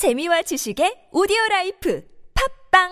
재미와 지식의 오디오라이프 팝빵!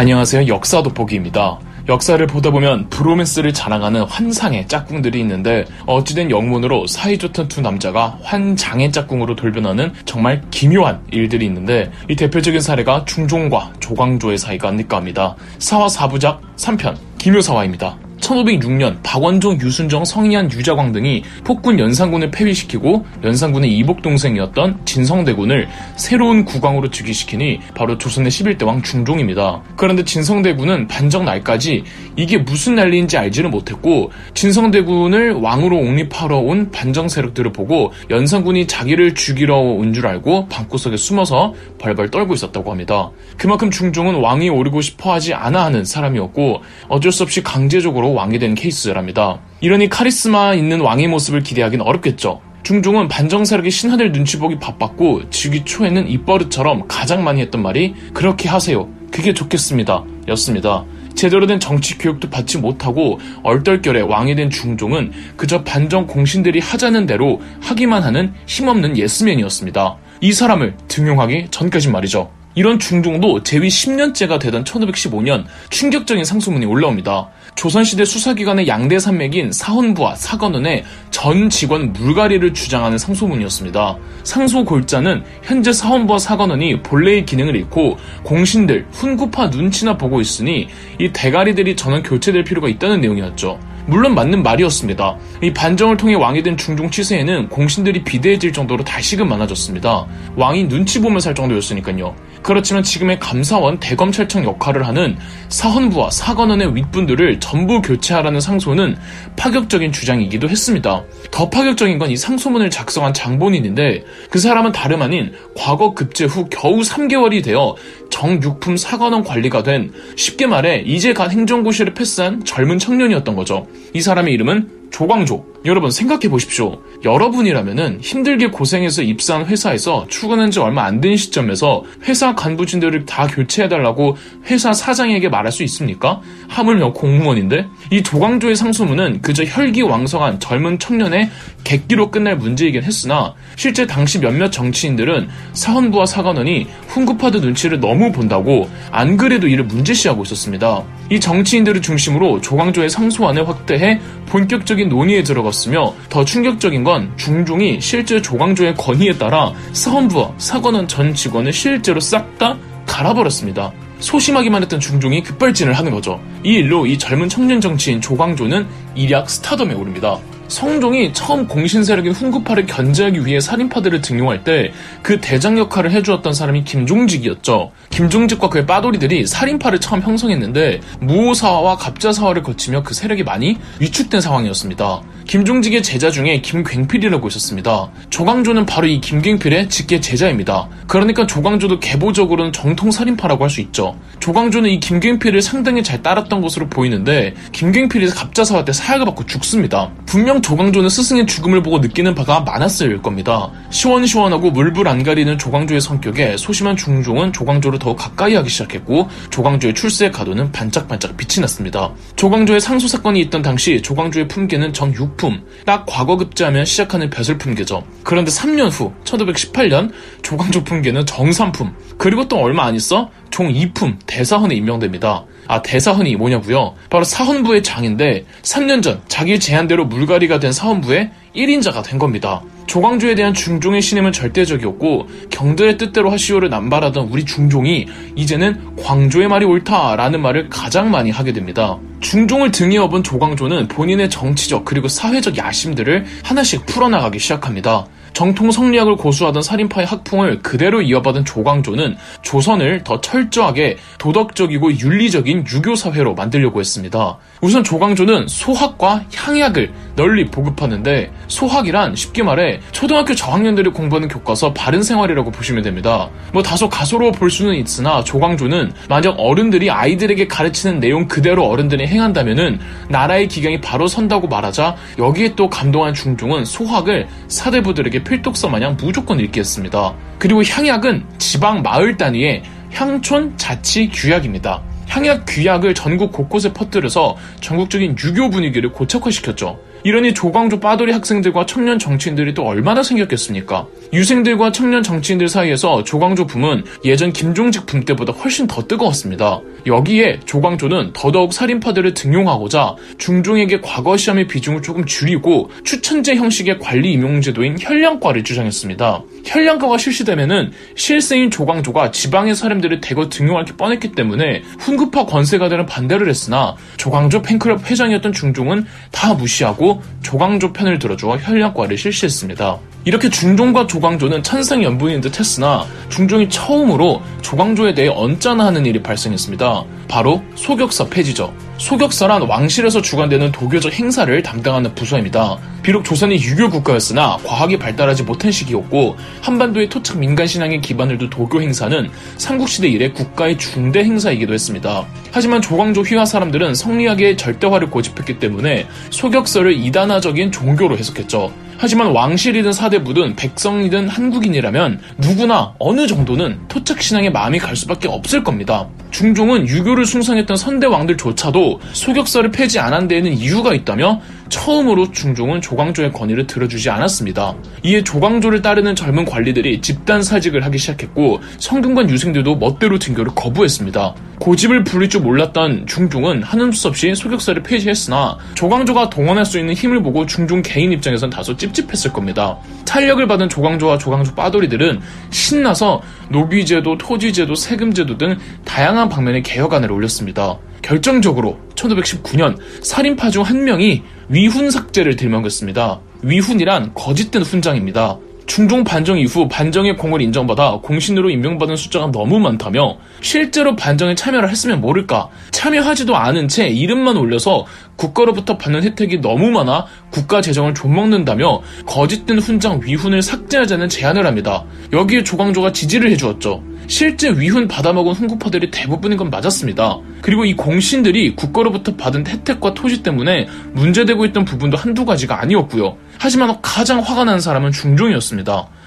안녕하세요. 역사 돋보기입니다. 역사를 보다 보면 브로맨스를 자랑하는 환상의 짝꿍들이 있는데 어찌된 영문으로 사이좋던 두 남자가 환장의 짝꿍으로 돌변하는 정말 기묘한 일들이 있는데 이 대표적인 사례가 중종과 조광조의 사이가 아닐까 합니다. 사화 4부작 3편 기묘사화입니다. 1506년 박원종, 유순정, 성희안, 유자광 등이 폭군 연산군을 폐위시키고 연산군의 이복동생이었던 진성대군을 새로운 국왕으로 즉위시키니 바로 조선의 11대 왕 중종입니다. 그런데 진성대군은 반정 날까지 이게 무슨 난리인지 알지를 못했고 진성대군을 왕으로 옹립하러 온 반정 세력들을 보고 연산군이 자기를 죽이러 온 줄 알고 방구석에 숨어서 벌벌 떨고 있었다고 합니다. 그만큼 중종은 왕이 오르고 싶어 하지 않아 하는 사람이었고 어쩔 수 없이 강제적으로 왕이 된 케이스랍니다. 이러니 카리스마 있는 왕의 모습을 기대하긴 어렵겠죠. 중종은 반정세력의 신하들 눈치 보기 바빴고 즉위 초에는 입버릇처럼 가장 많이 했던 말이 그렇게 하세요. 그게 좋겠습니다. 였습니다. 제대로 된 정치 교육도 받지 못하고 얼떨결에 왕이 된 중종은 그저 반정 공신들이 하자는 대로 하기만 하는 힘없는 예스맨이었습니다. 이 사람을 등용하기 전까진 말이죠. 이런 중종도 재위 10년째가 되던 1515년 충격적인 상소문이 올라옵니다. 조선시대 수사기관의 양대 산맥인 사헌부와 사관원의 전 직원 물갈이를 주장하는 상소문이었습니다. 상소 골자는 현재 사헌부와 사관원이 본래의 기능을 잃고 공신들, 훈구파 눈치나 보고 있으니 이 대가리들이 전원 교체될 필요가 있다는 내용이었죠. 물론 맞는 말이었습니다. 이 반정을 통해 왕이 된 중종 치세에는 공신들이 비대해질 정도로 다시금 많아졌습니다. 왕이 눈치 보며 살 정도였으니까요. 그렇지만 지금의 감사원, 대검찰청 역할을 하는 사헌부와 사관원의 윗분들을 전부 교체하라는 상소는 파격적인 주장이기도 했습니다. 더 파격적인 건 이 상소문을 작성한 장본인인데 그 사람은 다름 아닌 과거 급제 후 겨우 3개월이 되어 정육품 사관원 관리가 된 쉽게 말해 이제 간 행정고시를 패스한 젊은 청년이었던 거죠. 이 사람의 이름은 조광조. 여러분 생각해보십시오. 여러분이라면은 힘들게 고생해서 입사한 회사에서 출근한 지 얼마 안 된 시점에서 회사 간부진들을 다 교체해달라고 회사 사장에게 말할 수 있습니까? 하물며 공무원인데? 이 조광조의 상소문은 그저 혈기왕성한 젊은 청년의 객기로 끝날 문제이긴 했으나 실제 당시 몇몇 정치인들은 사헌부와 사관원이 훈구파들 눈치를 너무 본다고 안 그래도 이를 문제시하고 있었습니다. 이 정치인들을 중심으로 조광조의 상소안을 확대해 본격적인 논의에 들어갔으며 더 충격적인 건 중종이 실제 조광조의 건의에 따라 사헌부와 사관원 전 직원을 실제로 싹 다 갈아버렸습니다. 소심하기만 했던 중종이 급발진을 하는 거죠. 이 일로 이 젊은 청년 정치인 조광조는 일약 스타덤에 오릅니다. 성종이 처음 공신세력인 훈구파를 견제하기 위해 살인파들을 등용할 때 그 대장 역할을 해주었던 사람이 김종직이었죠. 김종직과 그의 빠돌이들이 살인파를 처음 형성했는데 무오사화와 갑자사화를 거치며 그 세력이 많이 위축된 상황이었습니다. 김종직의 제자 중에 김굉필이라고 있었습니다. 조광조는 바로 이 김굉필의 직계 제자입니다. 그러니까 조광조도 계보적으로는 정통 살인파라고 할 수 있죠. 조광조는 이 김굉필을 상당히 잘 따랐던 것으로 보이는데 김굉필이 갑자사화 때 사약을 받고 죽습니다. 분명 조광조는 스승의 죽음을 보고 느끼는 바가 많았을 겁니다. 시원시원하고 물불 안 가리는 조광조의 성격에 소심한 중종은 조광조를 더욱 가까이 하기 시작했고 조광조의 출세의 가도는 반짝반짝 빛이 났습니다. 조광조의 상소사건이 있던 당시 조광조의 품계는 정육품, 딱 과거급제하면 시작하는 벼슬 품계죠. 그런데 3년 후 1518년 조광조 품계는 정삼품, 그리고 또 얼마 안 있어 종 2품 대사헌에 임명됩니다. 대사헌이 뭐냐고요? 바로 사헌부의 장인데 3년 전 자기 제안대로 물갈이가 된 사헌부의 1인자가 된 겁니다. 조광조에 대한 중종의 신임은 절대적이었고 경들의 뜻대로 하시오를 남발하던 우리 중종이 이제는 광조의 말이 옳다라는 말을 가장 많이 하게 됩니다. 중종을 등에 업은 조광조는 본인의 정치적 그리고 사회적 야심들을 하나씩 풀어나가기 시작합니다. 정통 성리학을 고수하던 살인파의 학풍을 그대로 이어받은 조광조는 조선을 더 철저하게 도덕적이고 윤리적인 유교사회로 만들려고 했습니다. 우선 조광조는 소학과 향약을 널리 보급하는데 소학이란 쉽게 말해 초등학교 저학년들이 공부하는 교과서 바른 생활이라고 보시면 됩니다. 다소 가소로워 볼 수는 있으나 조광조는 만약 어른들이 아이들에게 가르치는 내용 그대로 어른들이 행한다면은 나라의 기강이 바로 선다고 말하자 여기에 또 감동한 중종은 소학을 사대부들에게 필독서 마냥 무조건 읽게 했습니다. 그리고 향약은 지방 마을 단위의 향촌 자치 규약입니다. 향약 규약을 전국 곳곳에 퍼뜨려서 전국적인 유교 분위기를 고착화시켰죠. 이러니 조광조 빠돌이 학생들과 청년 정치인들이 또 얼마나 생겼겠습니까? 유생들과 청년 정치인들 사이에서 조광조 붐은 예전 김종직 붐 때보다 훨씬 더 뜨거웠습니다. 여기에 조광조는 더더욱 살인파들을 등용하고자 중종에게 과거 시험의 비중을 조금 줄이고 추천제 형식의 관리 임용 제도인 현량과를 주장했습니다. 현량과가 실시되면은 실세인 조광조가 지방의 사람들을 대거 등용할 게 뻔했기 때문에 훈구파 권세가들은 반대를 했으나 조광조 팬클럽 회장이었던 중종은 다 무시하고 조광조 편을 들어주어 현량과를 실시했습니다. 이렇게 중종과 조광조는 천생연분인 듯 했으나 중종이 처음으로 조광조에 대해 언짢아하는 일이 발생했습니다. 바로 소격사 폐지죠. 소격사란 왕실에서 주관되는 도교적 행사를 담당하는 부서입니다. 비록 조선이 유교 국가였으나 과학이 발달하지 못한 시기였고 한반도의 토착 민간신앙에 기반을 둔 도교 행사는 삼국시대 이래 국가의 중대 행사이기도 했습니다. 하지만 조광조 휘하 사람들은 성리학의 절대화를 고집했기 때문에 소격사를 이단화적인 종교로 해석했죠. 하지만 왕실이든 사대부든 백성이든 한국인이라면 누구나 어느 정도는 토착신앙에 마음이 갈 수밖에 없을 겁니다. 중종은 유교를 숭상했던 선대왕들조차도 소격사를 폐지 안 한 데에는 이유가 있다며 처음으로 중종은 조광조의 권위를 들어주지 않았습니다. 이에 조광조를 따르는 젊은 관리들이 집단 사직을 하기 시작했고 성균관 유생들도 멋대로 등교를 거부했습니다. 고집을 부릴 줄 몰랐던 중종은 한음 수 없이 소격사를 폐지했으나 조광조가 동원할 수 있는 힘을 보고 중종 개인 입장에선 다소 찝찝했을 겁니다. 탄력을 받은 조광조와 조광조 빠돌이들은 신나서 노비제도, 토지제도, 세금제도 등 다양한 방면의 개혁안을 올렸습니다. 결정적으로 1519년 살인파 중 한 명이 위훈삭제를 들먹였습니다. 위훈이란 거짓된 훈장입니다. 중종 반정 이후 반정의 공을 인정받아 공신으로 임명받은 숫자가 너무 많다며 실제로 반정에 참여를 했으면 모를까 참여하지도 않은 채 이름만 올려서 국가로부터 받는 혜택이 너무 많아 국가 재정을 좀먹는다며 거짓된 훈장 위훈을 삭제하자는 제안을 합니다. 여기에 조광조가 지지를 해주었죠. 실제 위훈 받아먹은 훈구파들이 대부분인 건 맞았습니다. 그리고 이 공신들이 국가로부터 받은 혜택과 토지 때문에 문제되고 있던 부분도 한두 가지가 아니었고요. 하지만 가장 화가 난 사람은 중종이었습니다.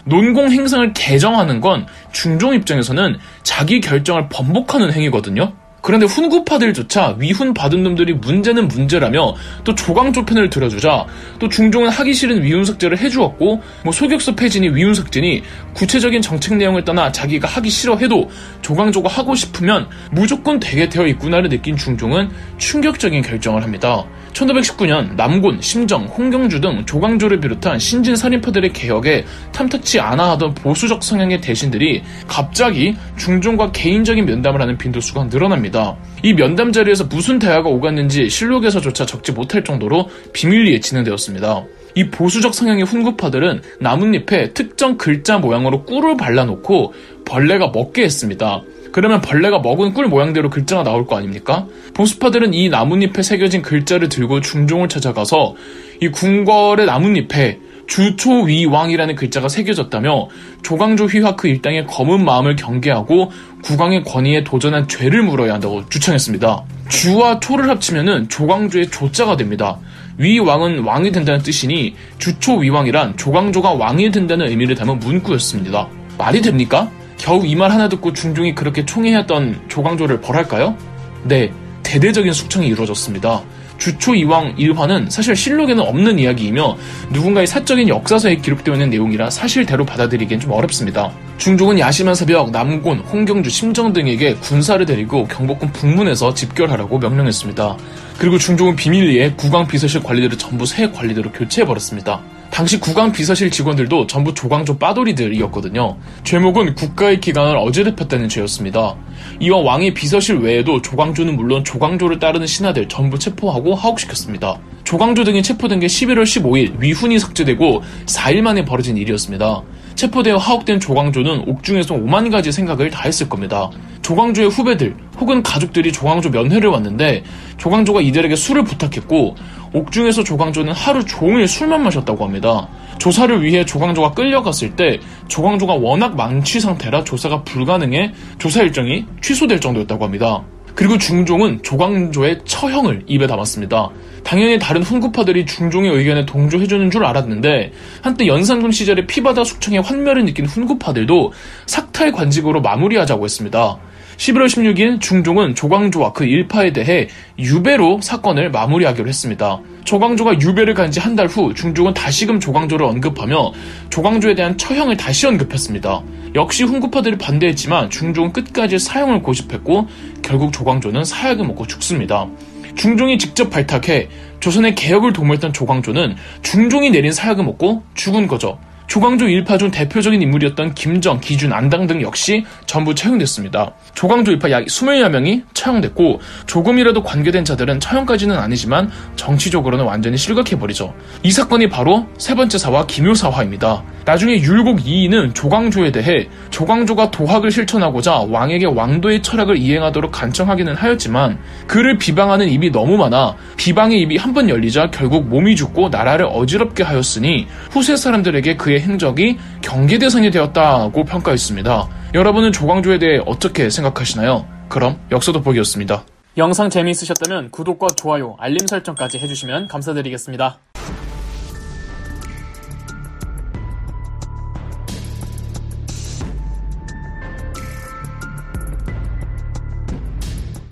논공 행상을 개정하는 건 중종 입장에서는 자기 결정을 번복하는 행위거든요. 그런데 훈구파들조차 위훈 받은 놈들이 문제는 문제라며 또 조광조 편을 들어주자 또 중종은 하기 싫은 위훈삭제를 해주었고 소격수 폐지니 위훈삭제니 구체적인 정책 내용을 떠나 자기가 하기 싫어해도 조광조가 하고 싶으면 무조건 되게 되어 있구나를 느낀 중종은 충격적인 결정을 합니다. 1519년 남곤, 심정, 홍경주 등 조광조를 비롯한 신진 살인파들의 개혁에 탐탁치 않아 하던 보수적 성향의 대신들이 갑자기 중종과 개인적인 면담을 하는 빈도수가 늘어납니다. 이 면담 자리에서 무슨 대화가 오갔는지 실록에서조차 적지 못할 정도로 비밀리에 진행되었습니다. 이 보수적 성향의 훈구파들은 나뭇잎에 특정 글자 모양으로 꿀을 발라놓고 벌레가 먹게 했습니다. 그러면 벌레가 먹은 꿀 모양대로 글자가 나올 거 아닙니까? 보수파들은 이 나뭇잎에 새겨진 글자를 들고 중종을 찾아가서 이 궁궐의 나뭇잎에 주초위왕이라는 글자가 새겨졌다며 조광조 휘하 그 일당의 검은 마음을 경계하고 국왕의 권위에 도전한 죄를 물어야 한다고 주창했습니다. 주와 초를 합치면은 조광조의 조자가 됩니다. 위왕은 왕이 된다는 뜻이니 주초위왕이란 조광조가 왕이 된다는 의미를 담은 문구였습니다. 말이 됩니까? 겨우 이 말 하나 듣고 중종이 그렇게 총애했던 조광조를 벌할까요? 네, 대대적인 숙청이 이루어졌습니다. 주초이왕 일화는 사실 실록에는 없는 이야기이며 누군가의 사적인 역사서에 기록되어 있는 내용이라 사실대로 받아들이기엔 좀 어렵습니다. 중종은 야심한 새벽 남곤, 홍경주, 심정 등에게 군사를 데리고 경복궁 북문에서 집결하라고 명령했습니다. 그리고 중종은 비밀리에 국왕 비서실 관리들을 전부 새 관리들로 교체해버렸습니다. 당시 국왕 비서실 직원들도 전부 조광조 빠돌이들이었거든요. 죄목은 국가의 기관을 어지럽혔다는 죄였습니다. 이와 왕의 비서실 외에도 조광조는 물론 조광조를 따르는 신하들 전부 체포하고 하옥시켰습니다. 조광조 등이 체포된 게 11월 15일 위훈이 삭제되고 4일 만에 벌어진 일이었습니다. 체포되어 하옥된 조광조는 옥중에서 5만 가지 생각을 다 했을 겁니다. 조광조의 후배들 혹은 가족들이 조광조 면회를 왔는데 조광조가 이들에게 술을 부탁했고 옥중에서 조광조는 하루 종일 술만 마셨다고 합니다. 조사를 위해 조광조가 끌려갔을 때 조광조가 워낙 만취 상태라 조사가 불가능해 조사 일정이 취소될 정도였다고 합니다. 그리고 중종은 조광조의 처형을 입에 담았습니다. 당연히 다른 훈구파들이 중종의 의견에 동조해주는 줄 알았는데 한때 연산군 시절에 피바다 숙청의 환멸을 느낀 훈구파들도 삭탈 관직으로 마무리하자고 했습니다. 11월 16일 중종은 조광조와 그 일파에 대해 유배로 사건을 마무리하기로 했습니다. 조광조가 유배를 간 지 한 달 후 중종은 다시금 조광조를 언급하며 조광조에 대한 처형을 다시 언급했습니다. 역시 훈구파들이 반대했지만 중종은 끝까지 사형을 고집했고 결국 조광조는 사약을 먹고 죽습니다. 중종이 직접 발탁해 조선의 개혁을 도모했던 조광조는 중종이 내린 사약을 먹고 죽은 거죠. 조광조 일파 중 대표적인 인물이었던 김정, 기준, 안당 등 역시 전부 처형됐습니다. 조광조 일파 약 20여 명이 처형됐고 조금이라도 관계된 자들은 처형까지는 아니지만 정치적으로는 완전히 실각해버리죠. 이 사건이 바로 세 번째 사화 김효사화입니다. 나중에 율곡 이이는 조광조에 대해 조광조가 도학을 실천하고자 왕에게 왕도의 철학을 이행하도록 간청하기는 하였지만 그를 비방하는 입이 너무 많아 비방의 입이 한번 열리자 결국 몸이 죽고 나라를 어지럽게 하였으니 후세 사람들에게 그의 행적이 경계 대상이 되었다고 평가했습니다. 여러분은 조광조에 대해 어떻게 생각하시나요? 그럼 역사돋보기였습니다. 영상 재미있으셨다면 구독과 좋아요, 알림 설정까지 해주시면 감사드리겠습니다.